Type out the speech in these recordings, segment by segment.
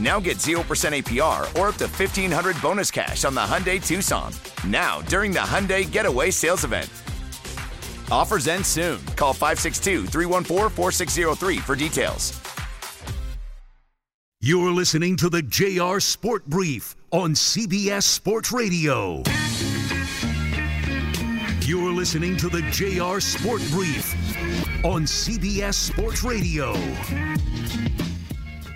Now get 0% APR or up to $1,500 bonus cash on the Hyundai Tucson. Now, during the Hyundai Getaway Sales Event. Offers end soon. Call 562-314-4603 for details. You're listening to the JR Sport Brief on CBS Sports Radio. You're listening to the JR Sport Brief on CBS Sports Radio.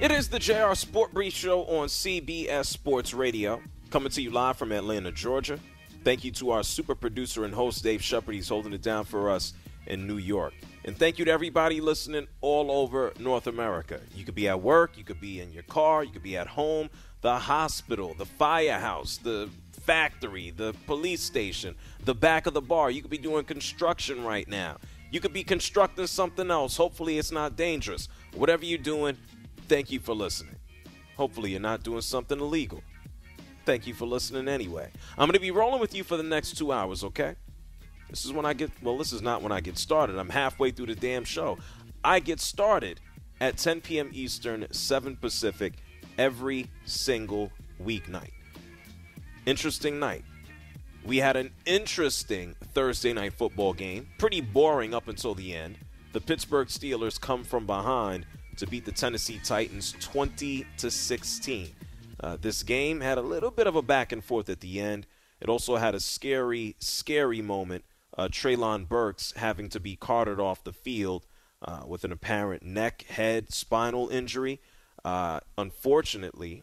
It is the JR Sport Brief Show on CBS Sports Radio, coming to you live from Atlanta, Georgia. Thank you to our super producer and host, Dave Shepard. He's holding it down for us in New York. And thank you to everybody listening all over North America. You could be at work, you could be in your car, you could be at home, the hospital, the firehouse, the factory, the police station, the back of the bar. You could be doing construction right now. You could be constructing something else. Hopefully it's not dangerous. Whatever you're doing, thank you for listening. Hopefully you're not doing something illegal. Thank you for listening anyway. I'm going to be rolling with you for the next 2 hours, okay? This is not when I get started. I'm halfway through the damn show. I get started at 10 p.m. Eastern, 7 Pacific, every single weeknight. Interesting night. We had an interesting Thursday night football game. Pretty boring up until the end. The Pittsburgh Steelers come from behind to beat the Tennessee Titans 20-16. This game had a little bit of a back and forth at the end. It also had a scary, scary moment. Traylon Burks having to be carted off the field with an apparent neck, head, spinal injury. Fortunately,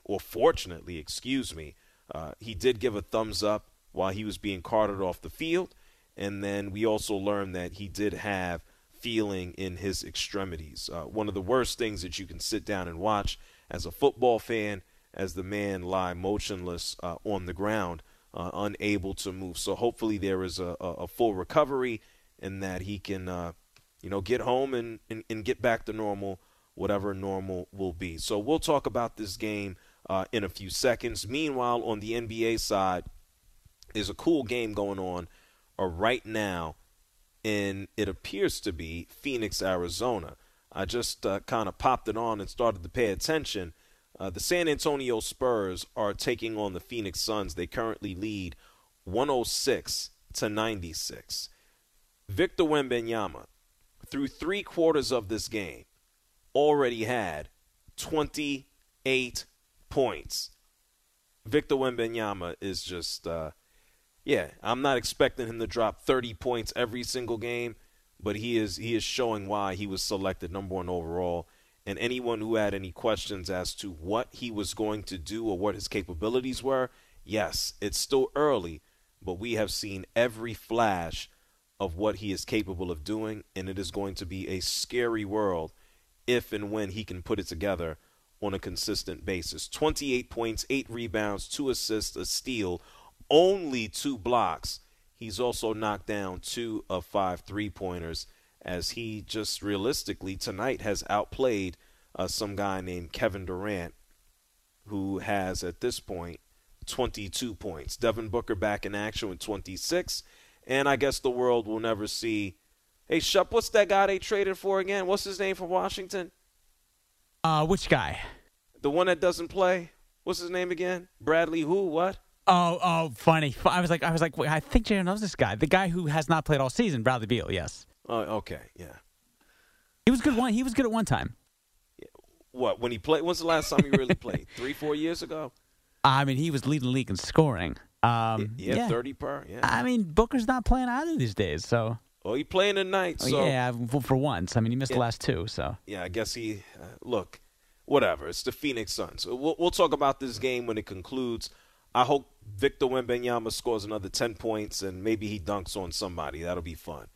he did give a thumbs up while he was being carted off the field. And then we also learned that he did have feeling in his extremities. One of the worst things that you can sit down and watch as a football fan, as the man lie motionless on the ground, unable to move. So hopefully there is a full recovery and that he can, get home and get back to normal, whatever normal will be. So we'll talk about this game in a few seconds. Meanwhile, on the NBA side, there's a cool game going on right now, and it appears to be Phoenix, Arizona. I just kind of popped it on and started to pay attention. The San Antonio Spurs are taking on the Phoenix Suns. They currently lead 106-96. Victor Wembanyama, through 3 quarters of this game, already had 28 points. Victor Wembanyama is just... I'm not expecting him to drop 30 points every single game, but he is showing why he was selected number 1 overall. And anyone who had any questions as to what he was going to do or what his capabilities were, yes, it's still early, but we have seen every flash of what he is capable of doing, and it is going to be a scary world if and when he can put it together on a consistent basis. 28 points, 8 rebounds, 2 assists, a steal, only 2 blocks. He's also knocked down 2 of 5 three-pointers, as he just realistically tonight has outplayed some guy named Kevin Durant, who has at this point 22 points. Devin Booker back in action with 26, and I guess the world will never see. Hey, Shep, what's that guy they traded for again? What's his name from Washington? Which guy? the one that doesn't play, what's his name again? Bradley who? What? Oh, funny. I was like, wait, I think Jalen knows this guy. The guy who has not played all season, Bradley Beal, yes. Oh, okay, yeah. He was good at one time. What, when he played? When's the last time he really played? 3-4 years ago? I mean, he was leading the league in scoring. Yeah, 30 per. Yeah. I mean, Booker's not playing either these days, so. Oh, he playing tonight, so. Yeah, for once. I mean, he missed the last two, so. Yeah, I guess he, look, whatever. It's the Phoenix Suns. We'll talk about this game when it concludes. I hope Victor Wembanyama scores another 10 points, and maybe he dunks on somebody. That'll be fun.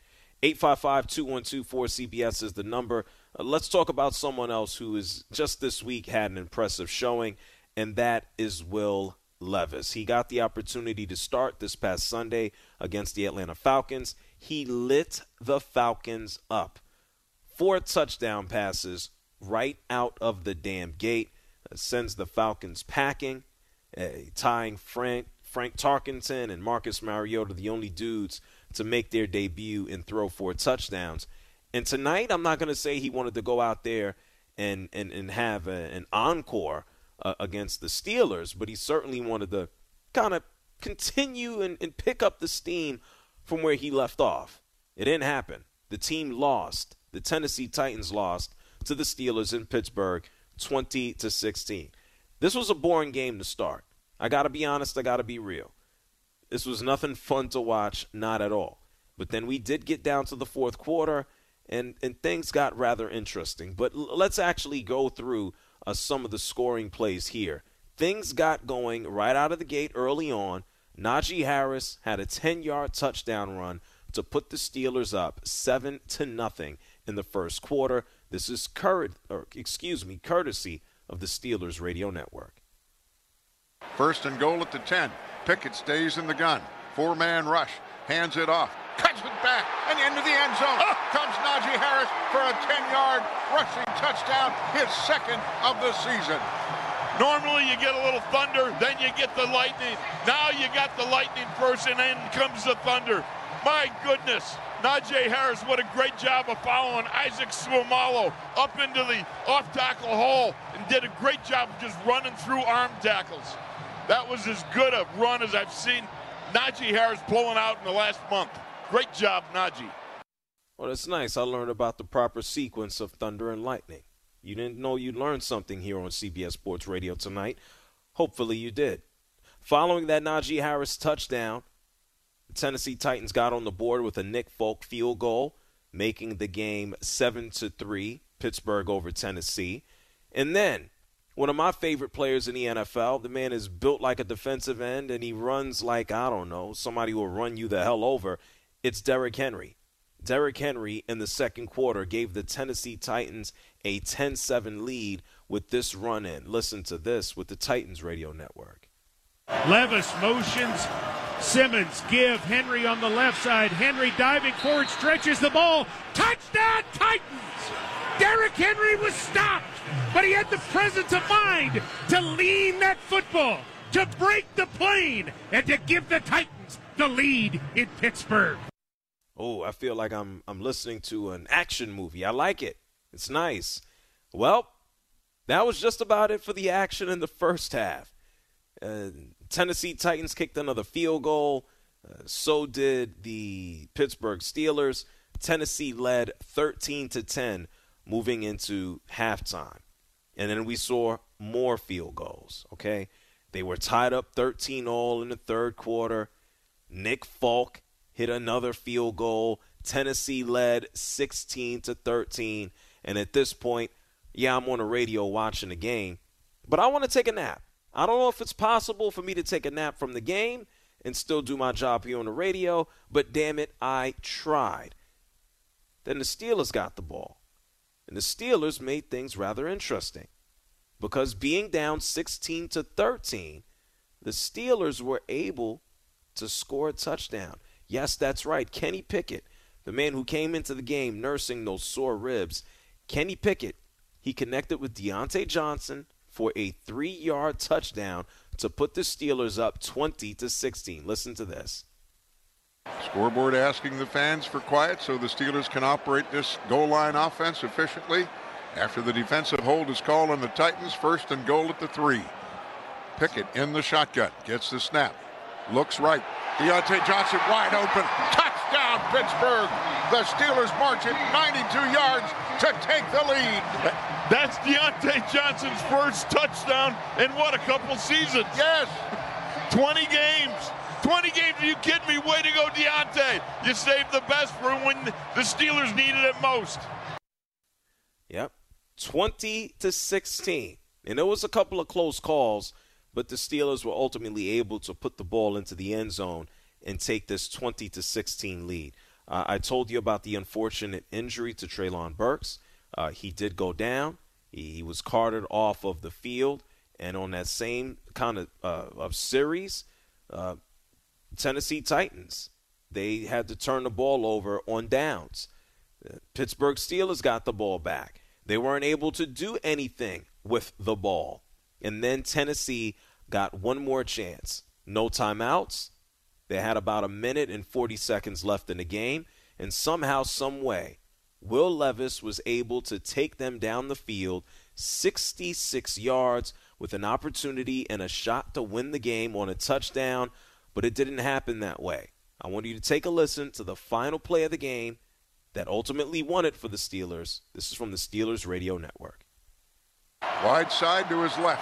855-2124-CBS is the number. Let's talk about someone else who is just this week had an impressive showing, and that is Will Levis. He got the opportunity to start this past Sunday against the Atlanta Falcons. He lit the Falcons up. 4 touchdown passes right out of the damn gate. Sends the Falcons packing, tying Frank Tarkenton and Marcus Mariota, the only dudes to make their debut and throw 4 touchdowns. And tonight, I'm not going to say he wanted to go out there and have an encore against the Steelers, but he certainly wanted to kind of continue and pick up the steam from where he left off. It didn't happen. The team lost. The Tennessee Titans lost to the Steelers in Pittsburgh 20-16. This was a boring game to start. I got to be honest. I got to be real. This was nothing fun to watch, not at all. But then we did get down to the fourth quarter, and things got rather interesting. But let's actually go through some of the scoring plays here. Things got going right out of the gate early on. Najee Harris had a 10-yard touchdown run to put the Steelers up 7-0 in the first quarter. This is courtesy of the Steelers Radio Network. First and goal at the 10. Pickett stays in the gun. 4-man rush. Hands it off. Cuts it back and into the end zone. Up comes Najee Harris for a 10-yard rushing touchdown, his second of the season. Normally you get a little thunder, then you get the lightning. Now you got the lightning first, and then comes the thunder. My goodness, Najee Harris, what a great job of following Isaac Suomalo up into the off-tackle hole, and did a great job of just running through arm tackles. That was as good a run as I've seen Najee Harris blowing out in the last month. Great job, Najee. Well, that's nice. I learned about the proper sequence of thunder and lightning. You didn't know you learned something here on CBS Sports Radio tonight. Hopefully you did. Following that Najee Harris touchdown, the Tennessee Titans got on the board with a Nick Folk field goal, making the game 7-3, Pittsburgh over Tennessee. And then one of my favorite players in the NFL, the man is built like a defensive end, and he runs like, I don't know, somebody will run you the hell over. It's Derrick Henry. Derrick Henry in the second quarter gave the Tennessee Titans a 10-7 lead with this run-in. Listen to this with the Titans Radio Network. Levis motions. Simmons give. Henry on the left side. Henry diving forward, stretches the ball. Touchdown, Titans! Derrick Henry was stopped, but he had the presence of mind to lean that football, to break the plane, and to give the Titans the lead in Pittsburgh. Oh, I feel like I'm listening to an action movie. I like it. It's nice. Well, that was just about it for the action in the first half. Tennessee Titans kicked another field goal. So did the Pittsburgh Steelers. Tennessee led 13-10. Moving into halftime. And then we saw more field goals, okay? They were tied up 13-all in the third quarter. Nick Folk hit another field goal. Tennessee led 16-13. And at this point, yeah, I'm on the radio watching the game, but I want to take a nap. I don't know if it's possible for me to take a nap from the game and still do my job here on the radio, but damn it, I tried. Then the Steelers got the ball. And the Steelers made things rather interesting because being down 16-13, the Steelers were able to score a touchdown. Yes, that's right. Kenny Pickett, the man who came into the game nursing those sore ribs, Kenny Pickett, he connected with Deontay Johnson for a 3-yard touchdown to put the Steelers up 20-16. Listen to this. Scoreboard asking the fans for quiet so the Steelers can operate this goal line offense efficiently. After the defensive hold is called on the Titans, first and goal at the 3. Pickett in the shotgun, gets the snap, looks right. Deontay Johnson wide open, touchdown Pittsburgh. The Steelers march it 92 yards to take the lead. That's Deontay Johnson's first touchdown in what, a couple seasons? Yes. 20 games. 20 games, are you kidding me? Way to go, Deontay. You saved the best for when the Steelers needed it most. Yep, 20-16. And there was a couple of close calls, but the Steelers were ultimately able to put the ball into the end zone and take this 20-16 lead. I told you about the unfortunate injury to Traylon Burks. He did go down. He was carted off of the field. And on that same kind of series, Tennessee Titans, they had to turn the ball over on downs. Pittsburgh Steelers got the ball back. They weren't able to do anything with the ball. And then Tennessee got one more chance. No timeouts. They had about a minute and 40 seconds left in the game. And somehow, some way, Will Levis was able to take them down the field 66 yards with an opportunity and a shot to win the game on a touchdown. But it didn't happen that way. I want you to take a listen to the final play of the game that ultimately won it for the Steelers. This is from the Steelers Radio Network. Wide side to his left.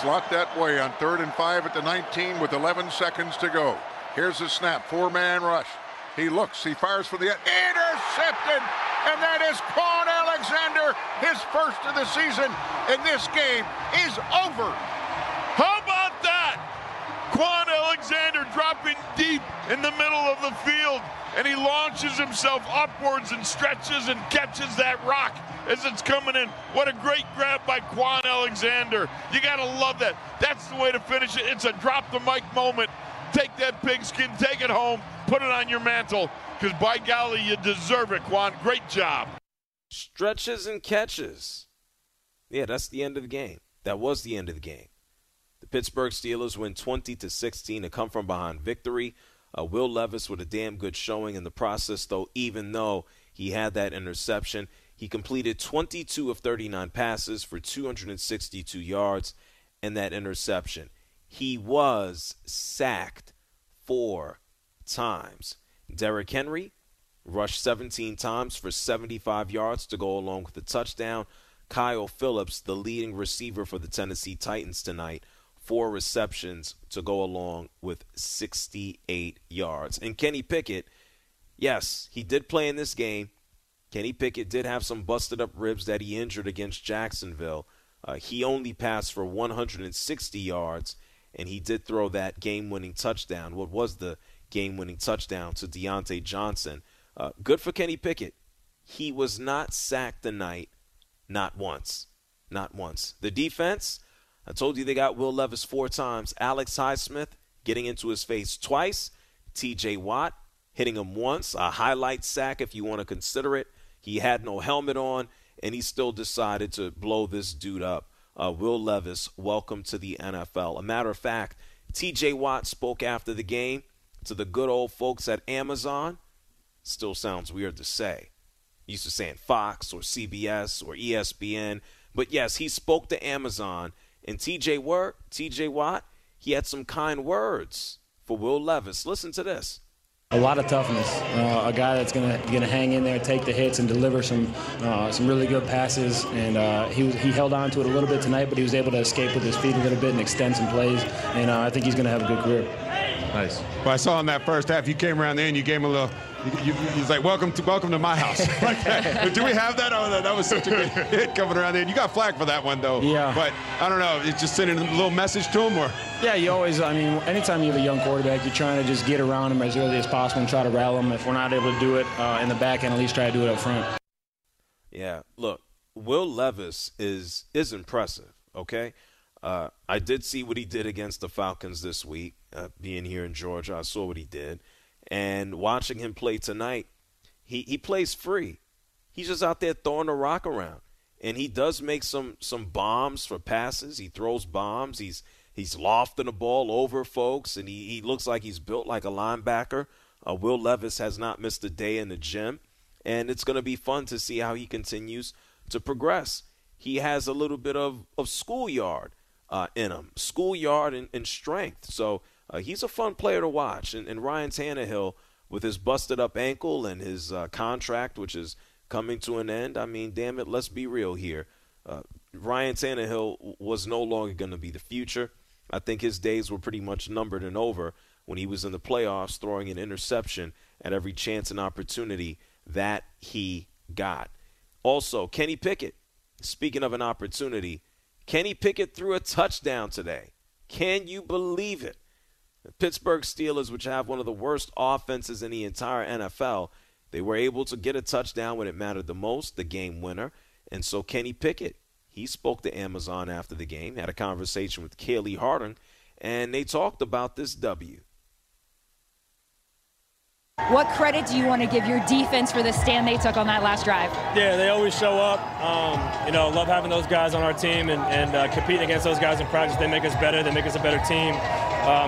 Slot that way on 3rd and 5 at the 19 with 11 seconds to go. Here's the snap, 4-man rush. He looks, he fires for the end. Intercepted! And that is Kwon Alexander, his first of the season. And this game is over. How about that? Kwon Alexander dropping deep in the middle of the field. And he launches himself upwards and stretches and catches that rock as it's coming in. What a great grab by Kwon Alexander. You got to love that. That's the way to finish it. It's a drop-the-mic moment. Take that pigskin, take it home, put it on your mantle, because by golly, you deserve it, Kwon. Great job. Stretches and catches. Yeah, that's the end of the game. That was the end of the game. The Pittsburgh Steelers win 20-16 to come from behind victory. Will Levis with a damn good showing in the process, though, even though he had that interception. He completed 22 of 39 passes for 262 yards and that interception. He was sacked 4 times. Derrick Henry rushed 17 times for 75 yards to go along with the touchdown. Kyle Phillips, the leading receiver for the Tennessee Titans tonight, 4 receptions to go along with 68 yards. And Kenny Pickett, yes, he did play in this game. Kenny Pickett did have some busted-up ribs that he injured against Jacksonville. He only passed for 160 yards, and he did throw that game-winning touchdown. What was the game-winning touchdown to Deontay Johnson? Good for Kenny Pickett. He was not sacked tonight, not once. Not once. The defense, I told you they got Will Levis 4 times. Alex Highsmith getting into his face twice. T.J. Watt hitting him once, a highlight sack if you want to consider it. He had no helmet on, and he still decided to blow this dude up. Will Levis, welcome to the NFL. A matter of fact, T.J. Watt spoke after the game to the good old folks at Amazon. Still sounds weird to say. Used to saying Fox or CBS or ESPN. But, yes, he spoke to Amazon. And T.J. Watt, he had some kind words for Will Levis. Listen to this. A lot of toughness. A guy that's gonna hang in there, take the hits, and deliver some really good passes. And he held on to it a little bit tonight, but he was able to escape with his feet a little bit and extend some plays. And I think he's gonna have a good career. Nice. Well, I saw in that first half, you came around there and you gave him a little. He's like, welcome to my house. Like that. Do we have that? Oh, that was such a good hit coming around there. And you got flagged for that one, though. Yeah. But I don't know. It's just sending a little message to him, or. Yeah, you always. I mean, anytime you have a young quarterback, you're trying to just get around him as early as possible and try to rattle him. If we're not able to do it in the back end, at least try to do it up front. Yeah. Look, Will Levis is impressive. Okay. I did see what he did against the Falcons this week. Being here in Georgia, I saw what he did. And watching him play tonight, he plays free. He's just out there throwing the rock around. And he does make some bombs for passes. He throws bombs. He's lofting the ball over folks, and he looks like he's built like a linebacker. Will Levis has not missed a day in the gym, and it's going to be fun to see how he continues to progress. He has a little bit of schoolyard in him, schoolyard and strength. So he's a fun player to watch. And Ryan Tannehill, with his busted-up ankle and his contract, which is coming to an end, I mean, damn it, let's be real here. Ryan Tannehill was no longer going to be the future. I think his days were pretty much numbered and over when he was in the playoffs throwing an interception at every chance and opportunity that he got. Also, Kenny Pickett, speaking of an opportunity, Kenny Pickett threw a touchdown today. Can you believe it? The Pittsburgh Steelers, which have one of the worst offenses in the entire NFL, they were able to get a touchdown when it mattered the most, the game winner. And so Kenny Pickett, he spoke to Amazon after the game, had a conversation with Kaylee Harden, and they talked about this W. What credit do you want to give your defense for the stand they took on that last drive? Yeah, they always show up. Love having those guys on our team and competing against those guys in practice. They make us better. They make us a better team.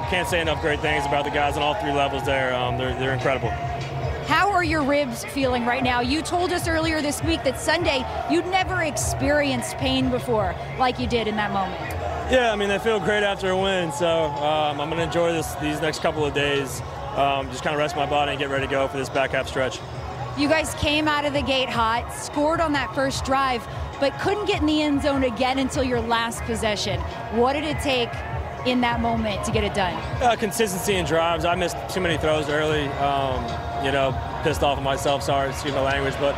Can't say enough great things about the guys on all three levels there. They're incredible. How are your ribs feeling right now? You told us earlier this week that Sunday you'd never experienced pain before like you did in that moment. Yeah, I mean, they feel great after a win. So I'm going to enjoy these next couple of days. Just kind of rest my body and get ready to go for this back half stretch. You guys came out of the gate hot, scored on that first drive, but couldn't get in the end zone again until your last possession. What did it take in that moment to get it done? Consistency in drives. I missed too many throws early. Pissed off at myself. Sorry, excuse my language. But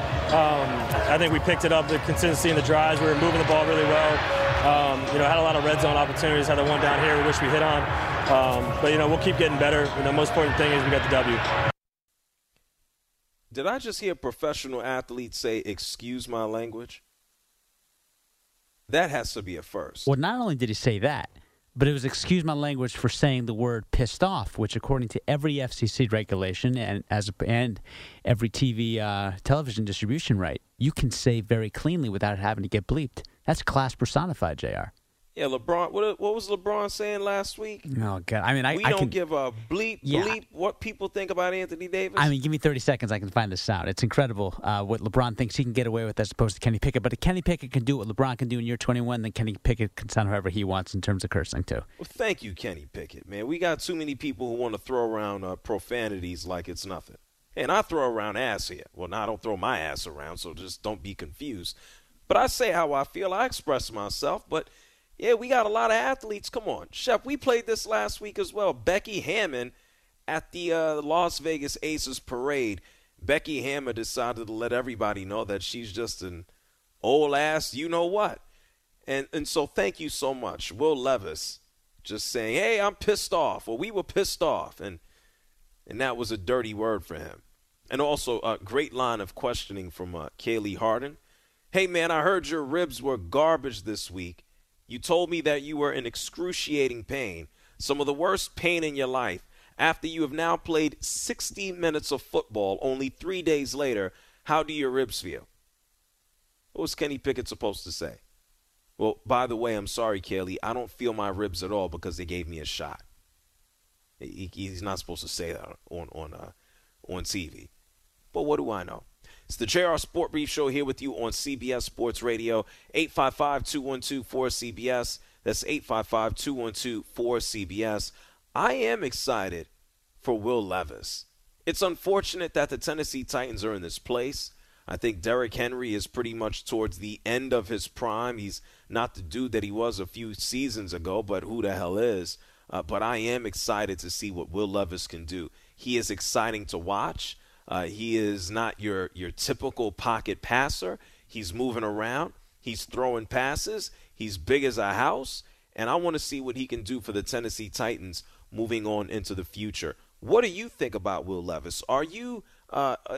I think we picked it up, the consistency in the drives. We were moving the ball really well. Had a lot of red zone opportunities. Had the one down here we wish we hit on. But we'll keep getting better. Most important thing is we got the W. Did I just hear a professional athlete say, excuse my language? That has to be a first. Well, not only did he say that, but it was excuse my language for saying the word pissed off, which according to every FCC regulation and every television distribution right, you can say very cleanly without having to get bleeped. That's class personified, JR. Yeah, LeBron. What was LeBron saying last week? Oh, God. I mean, I don't give a bleep, what people think about Anthony Davis. I mean, give me 30 seconds. I can find this out. It's incredible what LeBron thinks he can get away with as opposed to Kenny Pickett. But if Kenny Pickett can do what LeBron can do in year 21, then Kenny Pickett can sound however he wants in terms of cursing, too. Well, thank you, Kenny Pickett, man. We got too many people who want to throw around profanities like it's nothing. And I throw around ass here. Well, no, I don't throw my ass around, so just don't be confused. But I say how I feel. I express myself, but... yeah, we got a lot of athletes. Come on, Shep, we played this last week as well. Becky Hammon at the Las Vegas Aces parade. Becky Hammon decided to let everybody know that she's just an old ass you-know-what. And so thank you so much. Will Levis just saying, hey, I'm pissed off, or we were pissed off. And that was a dirty word for him. And also a great line of questioning from Kaylee Harden. Hey, man, I heard your ribs were garbage this week. You told me that you were in excruciating pain, some of the worst pain in your life. After you have now played 60 minutes of football only 3 days later, how do your ribs feel? What was Kenny Pickett supposed to say? Well, by the way, I'm sorry, Kaylee. I don't feel my ribs at all because they gave me a shot. He's not supposed to say that on TV. But what do I know? It's the JR Sport Brief Show here with you on CBS Sports Radio, 855-212-4CBS. That's 855-212-4CBS. I am excited for Will Levis. It's unfortunate that the Tennessee Titans are in this place. I think Derrick Henry is pretty much towards the end of his prime. He's not the dude that he was a few seasons ago, but who the hell is? But I am excited to see what Will Levis can do. He is exciting to watch. He is not your typical pocket passer. He's moving around. He's throwing passes. He's big as a house. And I want to see what he can do for the Tennessee Titans moving on into the future. What do you think about Will Levis? Are you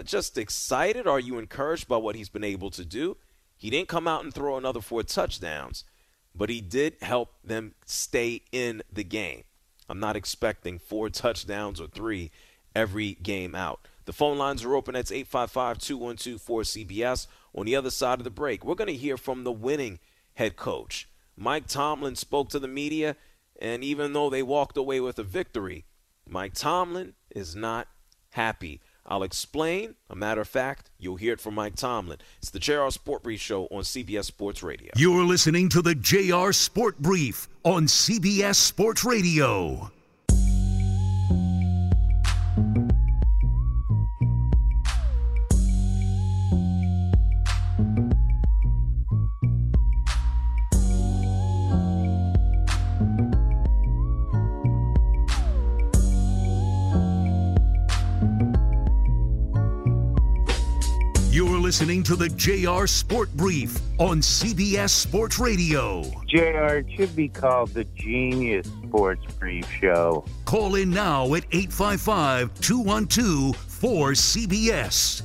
just excited? Are you encouraged by what he's been able to do? He didn't come out and throw another 4 touchdowns, but he did help them stay in the game. I'm not expecting 4 touchdowns or 3 every game out. The phone lines are open. That's 855-212-4CBS. On the other side of the break, we're going to hear from the winning head coach. Mike Tomlin spoke to the media, and even though they walked away with a victory, Mike Tomlin is not happy. I'll explain. A matter of fact, you'll hear it from Mike Tomlin. It's the JR Sport Brief Show on CBS Sports Radio. You're listening to the JR Sport Brief on CBS Sports Radio. Listening to the JR Sport Brief on CBS Sports Radio. JR, it should be called the Genius Sports Brief Show. Call in now at 855-212-4CBS.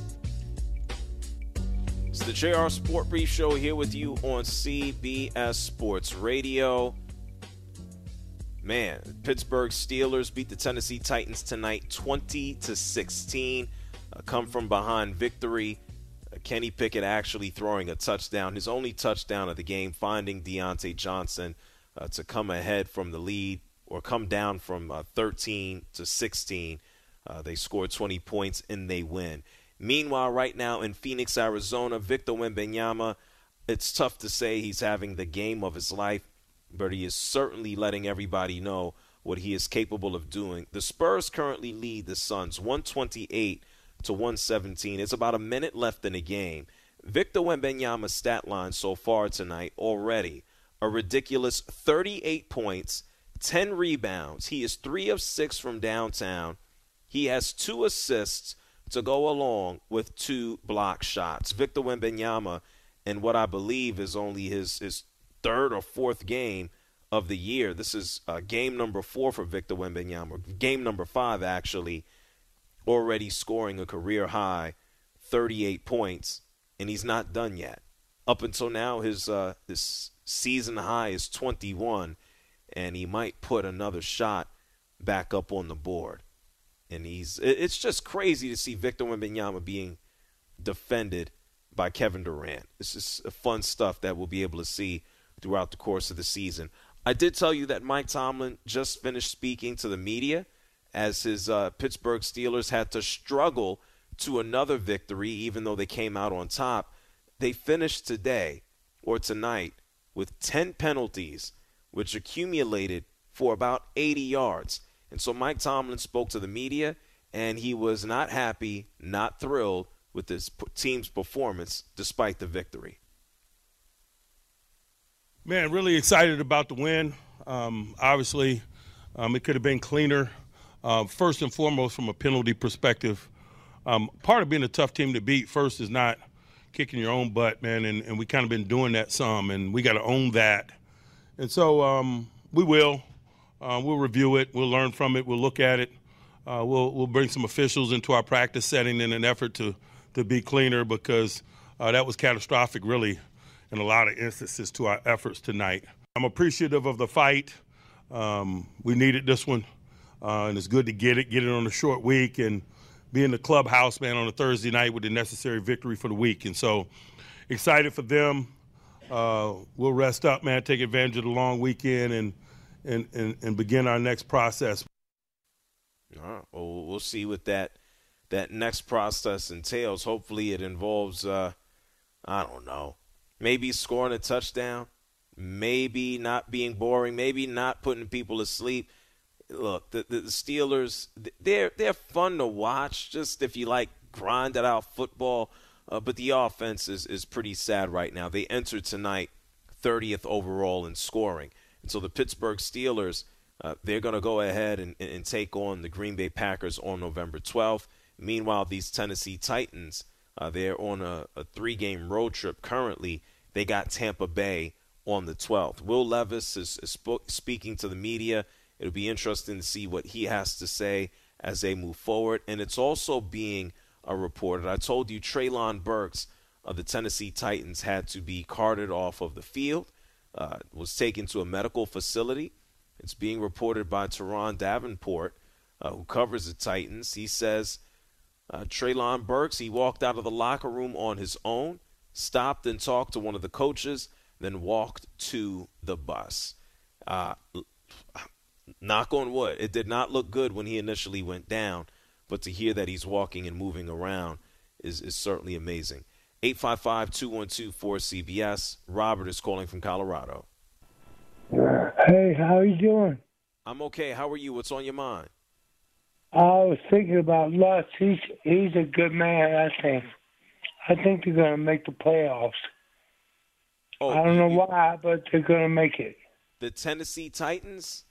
It's the JR Sport Brief Show here with you on CBS Sports Radio. Man, Pittsburgh Steelers beat the Tennessee Titans tonight 20-16. A come from behind victory. Kenny Pickett actually throwing a touchdown, his only touchdown of the game, finding Deontay Johnson to come ahead from the lead, or come down from 13-16. They score 20 points and they win. Meanwhile, right now in Phoenix, Arizona, Victor Wembanyama, it's tough to say he's having the game of his life, but he is certainly letting everybody know what he is capable of doing. The Spurs currently lead the Suns 128-117. It's about a minute left in the game. Victor Wembanyama's stat line so far tonight already a ridiculous 38 points, 10 rebounds. He is 3 of 6 from downtown. He has 2 assists to go along with 2 block shots. Victor Wembanyama, in what I believe is only his 3rd or 4th game of the year. This is game number 4 for Victor Wembanyama. Game number 5 actually. Already scoring a career-high 38 points, and he's not done yet. Up until now, his season high is 21, and he might put another shot back up on the board. And it's just crazy to see Victor Wembanyama being defended by Kevin Durant. This is fun stuff that we'll be able to see throughout the course of the season. I did tell you that Mike Tomlin just finished speaking to the media as his Pittsburgh Steelers had to struggle to another victory, even though they came out on top. They finished today, or tonight, with 10 penalties, which accumulated for about 80 yards. And so Mike Tomlin spoke to the media, and he was not happy, not thrilled with his team's performance despite the victory. Man, really excited about the win. Obviously, it could have been cleaner. First and foremost, from a penalty perspective, part of being a tough team to beat first is not kicking your own butt, man, and we kind of been doing that some, and we got to own that. And so we will. We'll review it. We'll learn from it. We'll look at it. We'll bring some officials into our practice setting in an effort to be cleaner, because that was catastrophic, really, in a lot of instances to our efforts tonight. I'm appreciative of the fight. We needed this one. And it's good to get it on a short week and be in the clubhouse, man, on a Thursday night with the necessary victory for the week. And so excited for them. We'll rest up, man, take advantage of the long weekend and begin our next process. All right. Well, we'll see what that next process entails. Hopefully it involves, I don't know, maybe scoring a touchdown, maybe not being boring, maybe not putting people to sleep. Look, the Steelers, they're fun to watch, just if you like grinded out football. But the offense is pretty sad right now. They entered tonight 30th overall in scoring. And so the Pittsburgh Steelers, they're going to go ahead and take on the Green Bay Packers on November 12th. Meanwhile, these Tennessee Titans, they're on a 3-game road trip currently. They got Tampa Bay on the 12th. Will Levis is speaking to the media. It'll be interesting to see what he has to say as they move forward. And it's also being reported. I told you Traylon Burks of the Tennessee Titans had to be carted off of the field, was taken to a medical facility. It's being reported by Teron Davenport, who covers the Titans. He says Traylon Burks, he walked out of the locker room on his own, stopped and talked to one of the coaches, then walked to the bus. Knock on wood, it did not look good when he initially went down, But to hear that he's walking and moving around is certainly amazing. 855-212-4CBS. Robert is calling from Colorado. Hey, how are you doing? I'm okay. How are you? What's on your mind? I was thinking about Lutz. He's a good man, I think. I think they're going to make the playoffs. Oh, I don't know why, but they're going to make it. The Tennessee Titans?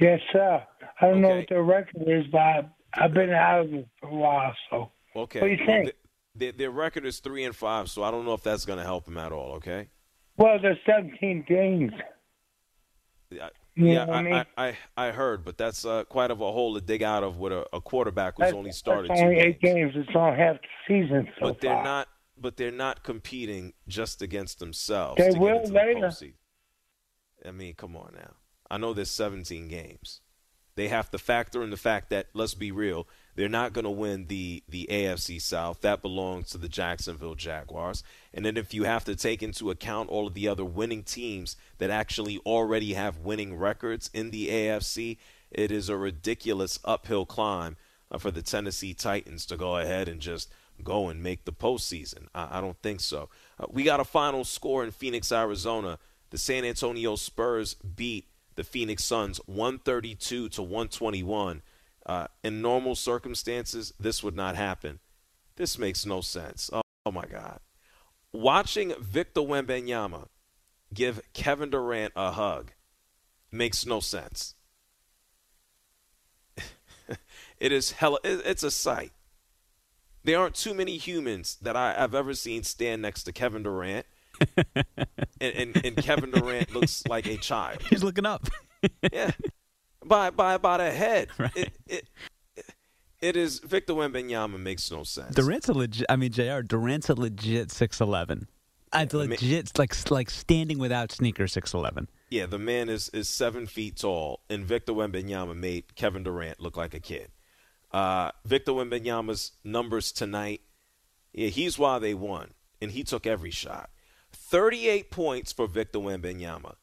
Yes, sir. I don't know what their record is, but I've been out of it for a while. So, what do you think? Their record is 3-5, so I don't know if that's going to help them at all, okay? Well, there's 17 games. I heard, but that's quite of a hole to dig out of with a quarterback who's only started only 8 games. It's only half the season so but they're far. Not. But they're not competing just against themselves. They will later. I mean, come on now. I know there's 17 games. They have to factor in the fact that, let's be real, they're not going to win the AFC South. That belongs to the Jacksonville Jaguars. And then if you have to take into account all of the other winning teams that actually already have winning records in the AFC, it is a ridiculous uphill climb for the Tennessee Titans to go ahead and just go and make the postseason. I don't think so. We got a final score in Phoenix, Arizona. The San Antonio Spurs beat the Phoenix Suns 132-121. In normal circumstances, this would not happen. This makes no sense. Oh my God. Watching Victor Wembanyama give Kevin Durant a hug makes no sense. It is hella. It's a sight. There aren't too many humans that I've ever seen stand next to Kevin Durant, and Kevin Durant looks like a child. He's looking up. Yeah, by about a head. Right. It is Victor Wembanyama makes no sense. Durant's a legit. I mean, JR, Durant's a legit 6'11". Like standing without sneakers 6'11". Yeah, the man is 7 feet tall, and Victor Wembanyama made Kevin Durant look like a kid. Victor Wembanyama's numbers tonight, he's why they won, and he took every shot. 38 points for Victor Wembanyama,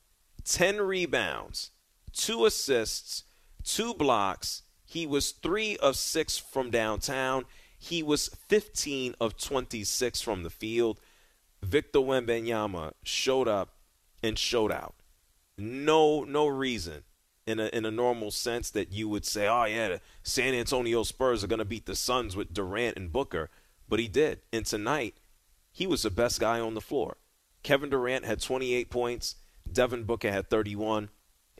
10 rebounds, 2 assists, 2 blocks. He was 3 of 6 from downtown. He was 15 of 26 from the field. Victor Wembanyama showed up and showed out. No reason. In a normal sense that you would say, oh, yeah, the San Antonio Spurs are going to beat the Suns with Durant and Booker. But he did. And tonight, he was the best guy on the floor. Kevin Durant had 28 points. Devin Booker had 31.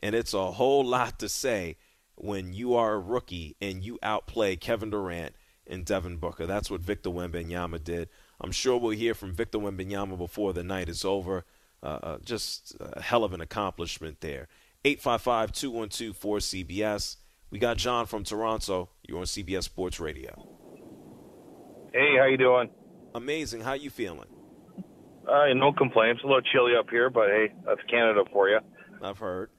And it's a whole lot to say when you are a rookie and you outplay Kevin Durant and Devin Booker. That's what Victor Wembanyama did. I'm sure we'll hear from Victor Wembanyama before the night is over. Just a hell of an accomplishment there. 855-212-4CBS. We got John from Toronto. You're on CBS Sports Radio. Hey, how you doing? Amazing. How you feeling? No complaints. A little chilly up here, but hey, that's Canada for you. I've heard.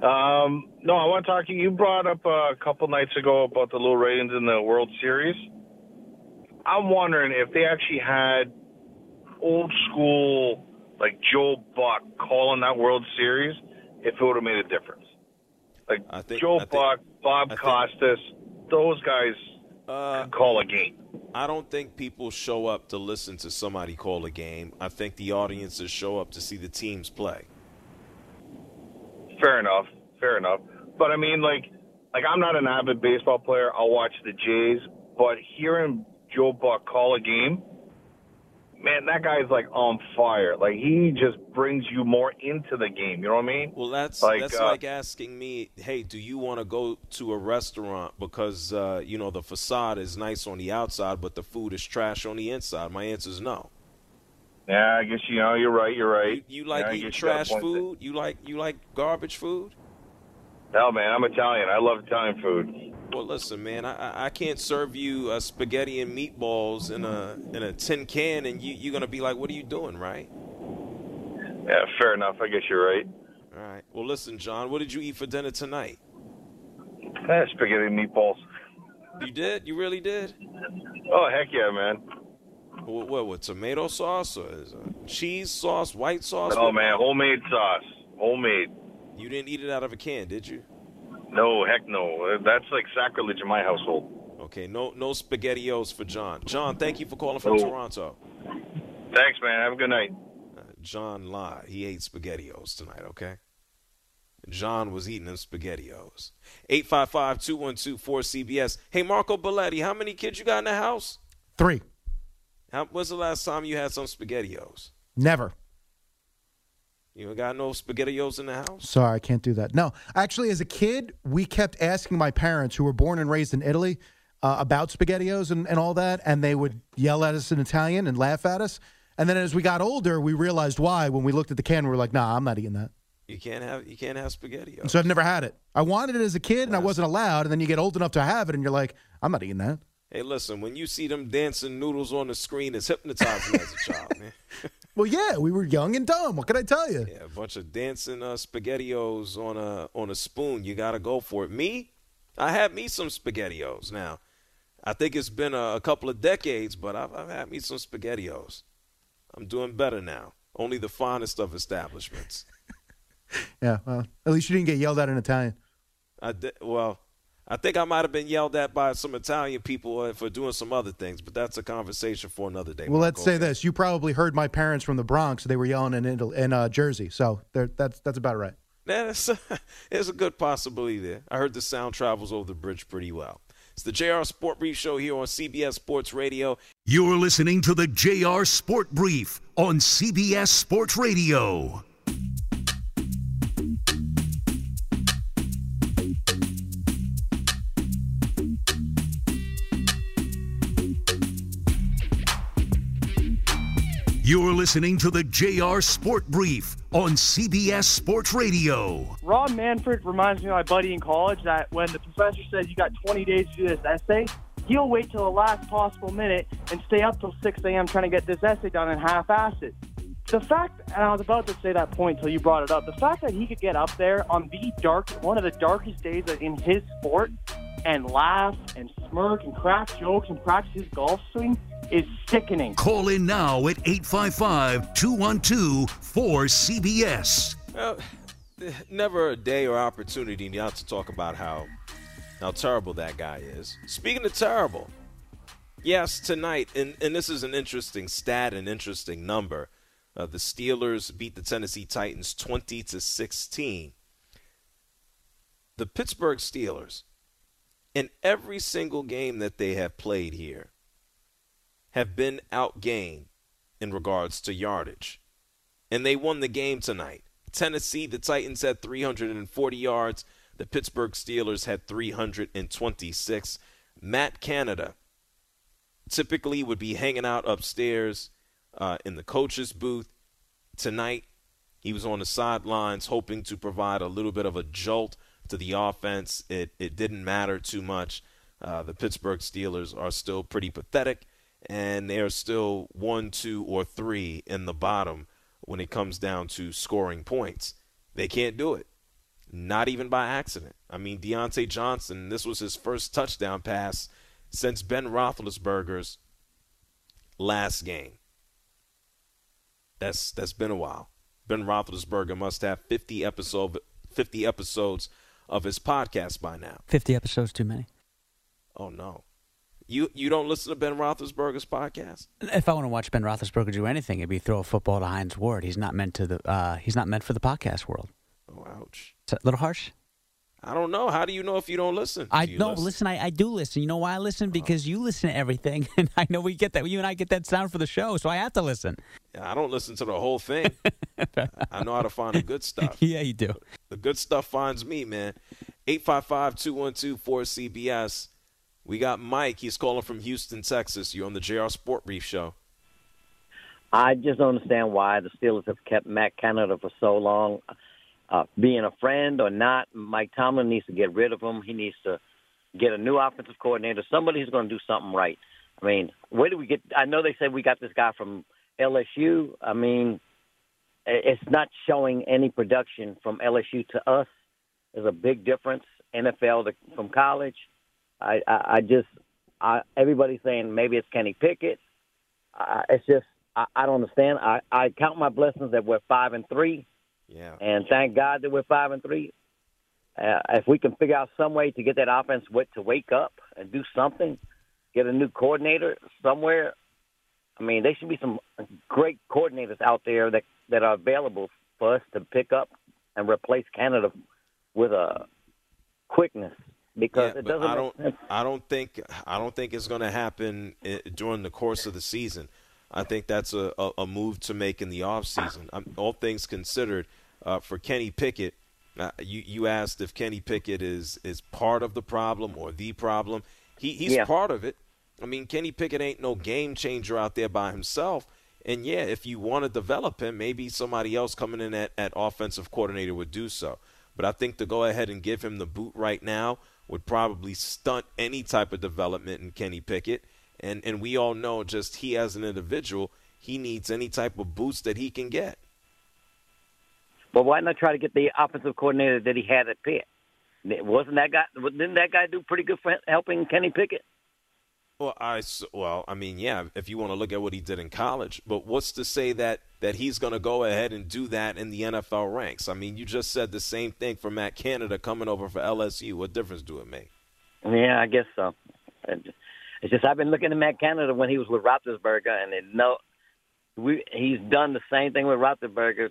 No, I want to talk to you. You brought up a couple nights ago about the low ratings in the World Series. I'm wondering if they actually had old school, like Joe Buck calling that World Series, if it would have made a difference. Like Joe Buck, Bob Costas, those guys call a game. I don't think people show up to listen to somebody call a game. I think the audiences show up to see the teams play. Fair enough. But, I mean, like I'm not an avid baseball player. I'll watch the Jays. But hearing Joe Buck call a game, man, that guy's like on fire. Like he just brings you more into the game. You know what I mean? Well, that's like asking me, hey, do you want to go to a restaurant because the facade is nice on the outside, but the food is trash on the inside? My answer is no. Yeah, I guess you're right. You like eating trash food? You like garbage food? No, man, I'm Italian. I love Italian food. Well, listen, man, I can't serve you spaghetti and meatballs in a tin can, and you're going to be like, what are you doing, right? Yeah, fair enough. I guess you're right. All right. Well, listen, John, what did you eat for dinner tonight? Spaghetti and meatballs. You did? You really did? Oh, heck yeah, man. What tomato sauce or cheese sauce, white sauce? Oh, man, homemade sauce. Homemade. You didn't eat it out of a can, did you? No, heck no. That's like sacrilege in my household. Okay, no SpaghettiOs for John. John, thank you for calling from Toronto. Thanks, man. Have a good night. John lied. He ate SpaghettiOs tonight, okay? John was eating them SpaghettiOs. 855-212-4CBS. Hey, Marco Belletti, how many kids you got in the house? 3. When's the last time you had some SpaghettiOs? Never. You ain't got no SpaghettiOs in the house? Sorry, I can't do that. No. Actually, as a kid, we kept asking my parents, who were born and raised in Italy, about SpaghettiOs and all that, and they would yell at us in Italian and laugh at us. And then as we got older, we realized why. When we looked at the can, we were like, nah, I'm not eating that. You can't have SpaghettiOs. So I've never had it. I wanted it as a kid, and I wasn't allowed. And then you get old enough to have it, and you're like, I'm not eating that. Hey, listen, when you see them dancing noodles on the screen, it's hypnotizing as a child, man. Well, yeah, we were young and dumb. What can I tell you? Yeah, a bunch of dancing SpaghettiOs on a spoon. You got to go for it. Me? I had me some SpaghettiOs now. I think it's been a couple of decades, but I've had me some SpaghettiOs. I'm doing better now. Only the finest of establishments. Yeah, well, at least you didn't get yelled at in Italian. I think I might have been yelled at by some Italian people for doing some other things, but that's a conversation for another day. Well, Marco, let's say this. You probably heard my parents from the Bronx. They were yelling in Jersey, so that's about right. Yeah, there's a good possibility there. I heard the sound travels over the bridge pretty well. It's the JR Sport Brief show here on CBS Sports Radio. You're listening to the JR Sport Brief on CBS Sports Radio. You're listening to the JR Sport Brief on CBS Sports Radio. Rob Manfred reminds me of my buddy in college that when the professor says you got 20 days to do this essay, he'll wait till the last possible minute and stay up till 6 a.m. trying to get this essay done and half-ass it. The fact, and I was about to say that point until you brought it up, the fact that he could get up there on one of the darkest days in his sport and laugh and smirk and crack jokes and practice his golf swing is sickening. Call in now at 855-212-4CBS. Well, never a day or opportunity not to talk about how terrible that guy is. Speaking of terrible, yes, tonight, and this is an interesting stat, an interesting number, the Steelers beat the Tennessee Titans 20-16. The Pittsburgh Steelers, in every single game that they have played here, have been outgained in regards to yardage. And they won the game tonight. Tennessee, the Titans had 340 yards. The Pittsburgh Steelers had 326. Matt Canada typically would be hanging out upstairs in the coach's booth. Tonight, he was on the sidelines hoping to provide a little bit of a jolt to the offense. It didn't matter too much. The Pittsburgh Steelers are still pretty pathetic. And they are still 1, 2, or 3 in the bottom when it comes down to scoring points. They can't do it, not even by accident. I mean, Deontay Johnson, this was his first touchdown pass since Ben Roethlisberger's last game. That's been a while. Ben Roethlisberger must have 50 episodes of his podcast by now. 50 episodes too many. Oh, no. You don't listen to Ben Roethlisberger's podcast? If I want to watch Ben Roethlisberger do anything, it'd be throw a football to Hines Ward. He's not meant for the podcast world. Oh, ouch! Is that a little harsh? I don't know. How do you know if you don't listen? Listen. I do listen. You know why I listen? Because you listen to everything, and I know we get that. You and I get that sound for the show, so I have to listen. Yeah, I don't listen to the whole thing. I know how to find the good stuff. Yeah, you do. The good stuff finds me, man. 855-212-4CBS. We got Mike. He's calling from Houston, Texas. You're on the JR Sport Brief show. I just don't understand why the Steelers have kept Matt Canada for so long. Being a friend or not, Mike Tomlin needs to get rid of him. He needs to get a new offensive coordinator, somebody who's going to do something right. I mean, where do we get – I know they said we got this guy from LSU. I mean, it's not showing any production from LSU to us. There's a big difference, NFL from college. Everybody's saying maybe it's Kenny Pickett. I don't understand. I count my blessings that we're 5-3. Yeah. And thank God that we're 5-3. If we can figure out some way to get that offense to wake up and do something, get a new coordinator somewhere. I mean, there should be some great coordinators out there that are available for us to pick up and replace Canada with a quickness. Because yeah, it doesn't make sense. I don't think it's going to happen during the course of the season. I think that's a move to make in the offseason. All things considered, for Kenny Pickett, you asked if Kenny Pickett is part of the problem or the problem. He's part of it. I mean, Kenny Pickett ain't no game changer out there by himself. And, yeah, if you want to develop him, maybe somebody else coming in at offensive coordinator would do so. But I think to go ahead and give him the boot right now would probably stunt any type of development in Kenny Pickett. And we all know just he as an individual, he needs any type of boost that he can get. Well, why not try to get the offensive coordinator that he had at Pitt? Didn't that guy do pretty good for helping Kenny Pickett? Well, I mean, yeah, if you want to look at what he did in college. But what's to say that he's going to go ahead and do that in the NFL ranks? I mean, you just said the same thing for Matt Canada coming over for LSU. What difference do it make? Yeah, I guess so. It's just I've been looking at Matt Canada when he was with Roethlisberger, and he's done the same thing with Roethlisberger.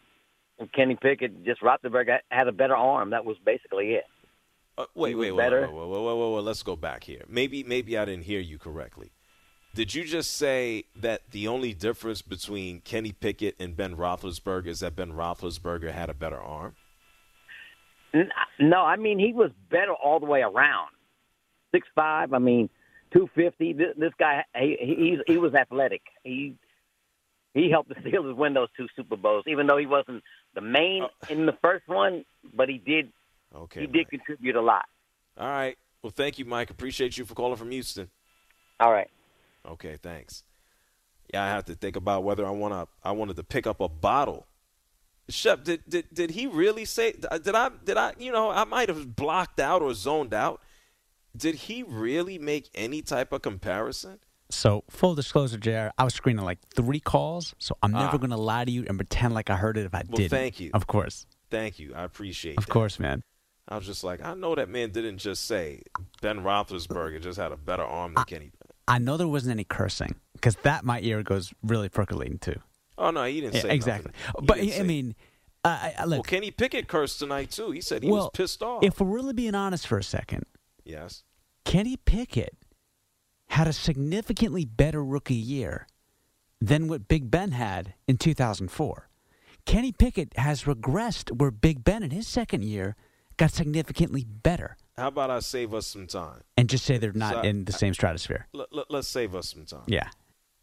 And Kenny Pickett, just Roethlisberger had a better arm. That was basically it. Wait, let's go back here. Maybe I didn't hear you correctly. Did you just say that the only difference between Kenny Pickett and Ben Roethlisberger is that Ben Roethlisberger had a better arm? No, I mean, he was better all the way around. 6'5", 250. This guy, he was athletic. He helped the Steelers win those two Super Bowls, even though he wasn't the main in the first one, but he did. Okay, he did contribute a lot. All right. Well, thank you, Mike. Appreciate you for calling from Houston. All right. Okay, thanks. Yeah, I have to think about whether I wanted to pick up a bottle. Shep, did he really say – did I – I might have blocked out or zoned out. Did he really make any type of comparison? So, full disclosure, JR, I was screening like 3 calls, so I'm never going to lie to you and pretend like I heard it if I didn't. Well, thank you. Of course. Thank you. I appreciate it. Of course, man. I was just like, I know that man didn't just say Ben Roethlisberger just had a better arm than Kenny. I know there wasn't any cursing because that my ear goes really percolating too. Oh no, he didn't say exactly. Nothing. But look, Kenny Pickett cursed tonight too. He said he was pissed off. If we're really being honest for a second, yes, Kenny Pickett had a significantly better rookie year than what Big Ben had in 2004. Kenny Pickett has regressed where Big Ben in his second year got significantly better. How about I save us some time? And just say they're not in the same stratosphere. Let's save us some time. Yeah.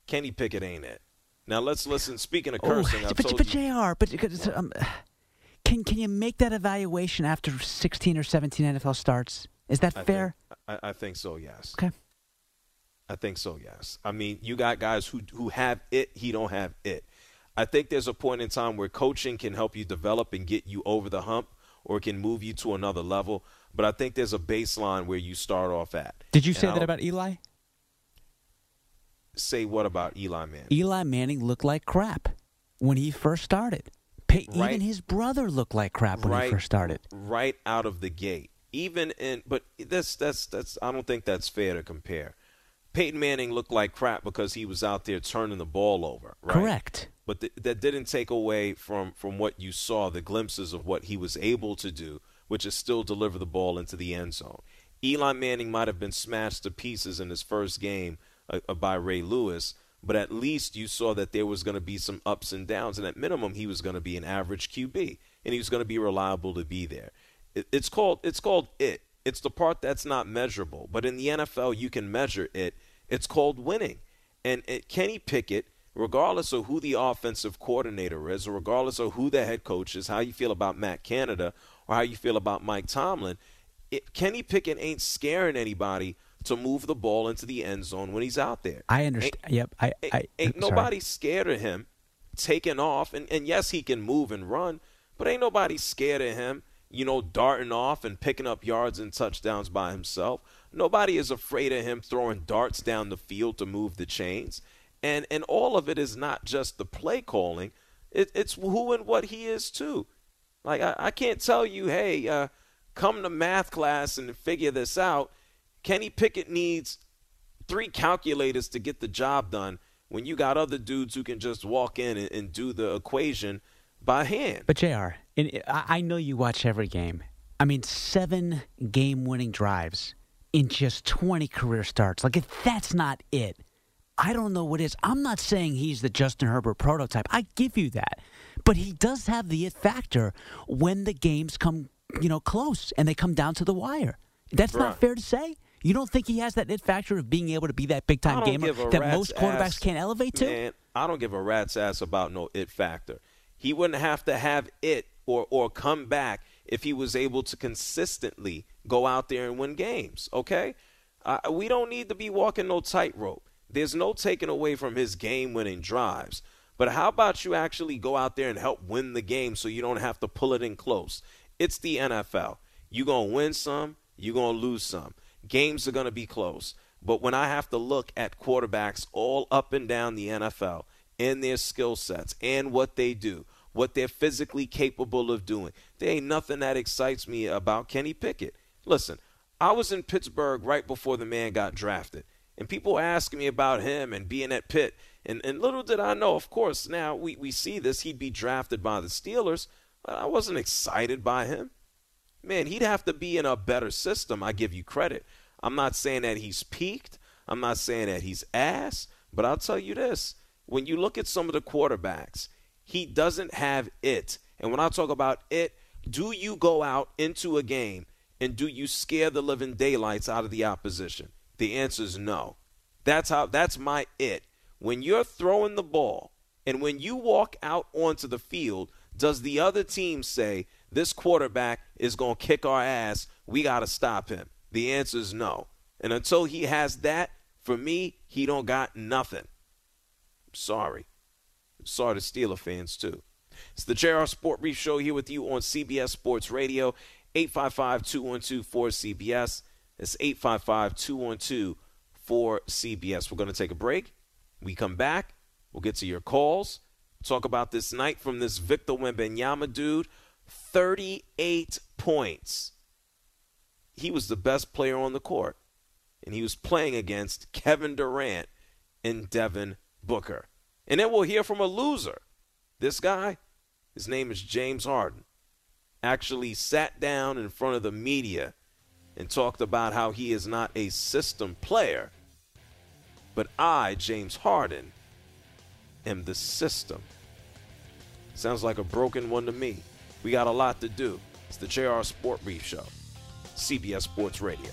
Kenny Pickett ain't it. Now let's listen. Speaking of cursing, can you make that evaluation after 16 or 17 NFL starts? Is that fair? I think so, yes. Okay. I think so, yes. I mean, you got guys who have it, he don't have it. I think there's a point in time where coaching can help you develop and get you over the hump, or it can move you to another level. But I think there's a baseline where you start off at. Did you say that about Eli? Say what about Eli Manning? Eli Manning looked like crap when he first started. Even his brother looked like crap when he first started. Right out of the gate. But that's I don't think that's fair to compare. Peyton Manning looked like crap because he was out there turning the ball over, right? Correct. But that didn't take away from what you saw, the glimpses of what he was able to do, which is still deliver the ball into the end zone. Eli Manning might have been smashed to pieces in his first game by Ray Lewis, but at least you saw that there was going to be some ups and downs, and at minimum he was going to be an average QB, and he was going to be reliable to be there. It's called it. It's the part that's not measurable. But in the NFL, you can measure it. It's called winning. And Kenny Pickett, regardless of who the offensive coordinator is or regardless of who the head coach is, how you feel about Matt Canada or how you feel about Mike Tomlin, Kenny Pickett ain't scaring anybody to move the ball into the end zone when he's out there. I understand. Nobody scared of him taking off. And yes, he can move and run, but ain't nobody scared of him darting off and picking up yards and touchdowns by himself. Nobody is afraid of him throwing darts down the field to move the chains. And all of it is not just the play calling. It's who and what he is, too. Like, I can't tell you, hey, come to math class and figure this out. Kenny Pickett needs 3 calculators to get the job done when you got other dudes who can just walk in and do the equation by hand. But, JR, I know you watch every game. I mean, 7 game-winning drives in just 20 career starts. Like, if that's not it, I don't know what is. I'm not saying he's the Justin Herbert prototype. I give you that. But he does have the it factor when the games come, close and they come down to the wire. That's not fair to say. You don't think he has that it factor of being able to be that big-time gamer that most quarterbacks can't elevate to? Man, I don't give a rat's ass about no it factor. He wouldn't have to have it or come back if he was able to consistently go out there and win games, okay? We don't need to be walking no tightrope. There's no taking away from his game-winning drives. But how about you actually go out there and help win the game so you don't have to pull it in close? It's the NFL. You're going to win some, you're going to lose some. Games are going to be close. But when I have to look at quarterbacks all up and down the NFL and their skill sets and what they do, what they're physically capable of doing, there ain't nothing that excites me about Kenny Pickett. Listen, I was in Pittsburgh right before the man got drafted. And people ask me about him and being at Pitt. And little did I know, of course, now we see this, he'd be drafted by the Steelers. But I wasn't excited by him. Man, he'd have to be in a better system, I give you credit. I'm not saying that he's peaked. I'm not saying that he's ass. But I'll tell you this. When you look at some of the quarterbacks, he doesn't have it. And when I talk about it, do you go out into a game and do you scare the living daylights out of the opposition? The answer is no. That's my it. When you're throwing the ball and when you walk out onto the field, does the other team say, this quarterback is going to kick our ass, we got to stop him? The answer is no. And until he has that, for me, he don't got nothing. Sorry. Sorry to Steeler fans, too. It's the JR Sport Brief Show here with you on CBS Sports Radio, 855-212-4CBS. It's 855-212-4CBS. We're going to take a break. We come back. We'll get to your calls. Talk about this night from this Victor Wembanyama dude. 38 points. He was the best player on the court. And he was playing against Kevin Durant and Devin Booker. And then we'll hear from a loser. This guy, his name is James Harden, actually sat down in front of the media and talked about how he is not a system player, but I, James Harden, am the system. Sounds like a broken one to me. We got a lot to do. It's the JR Sport Brief Show, CBS Sports Radio.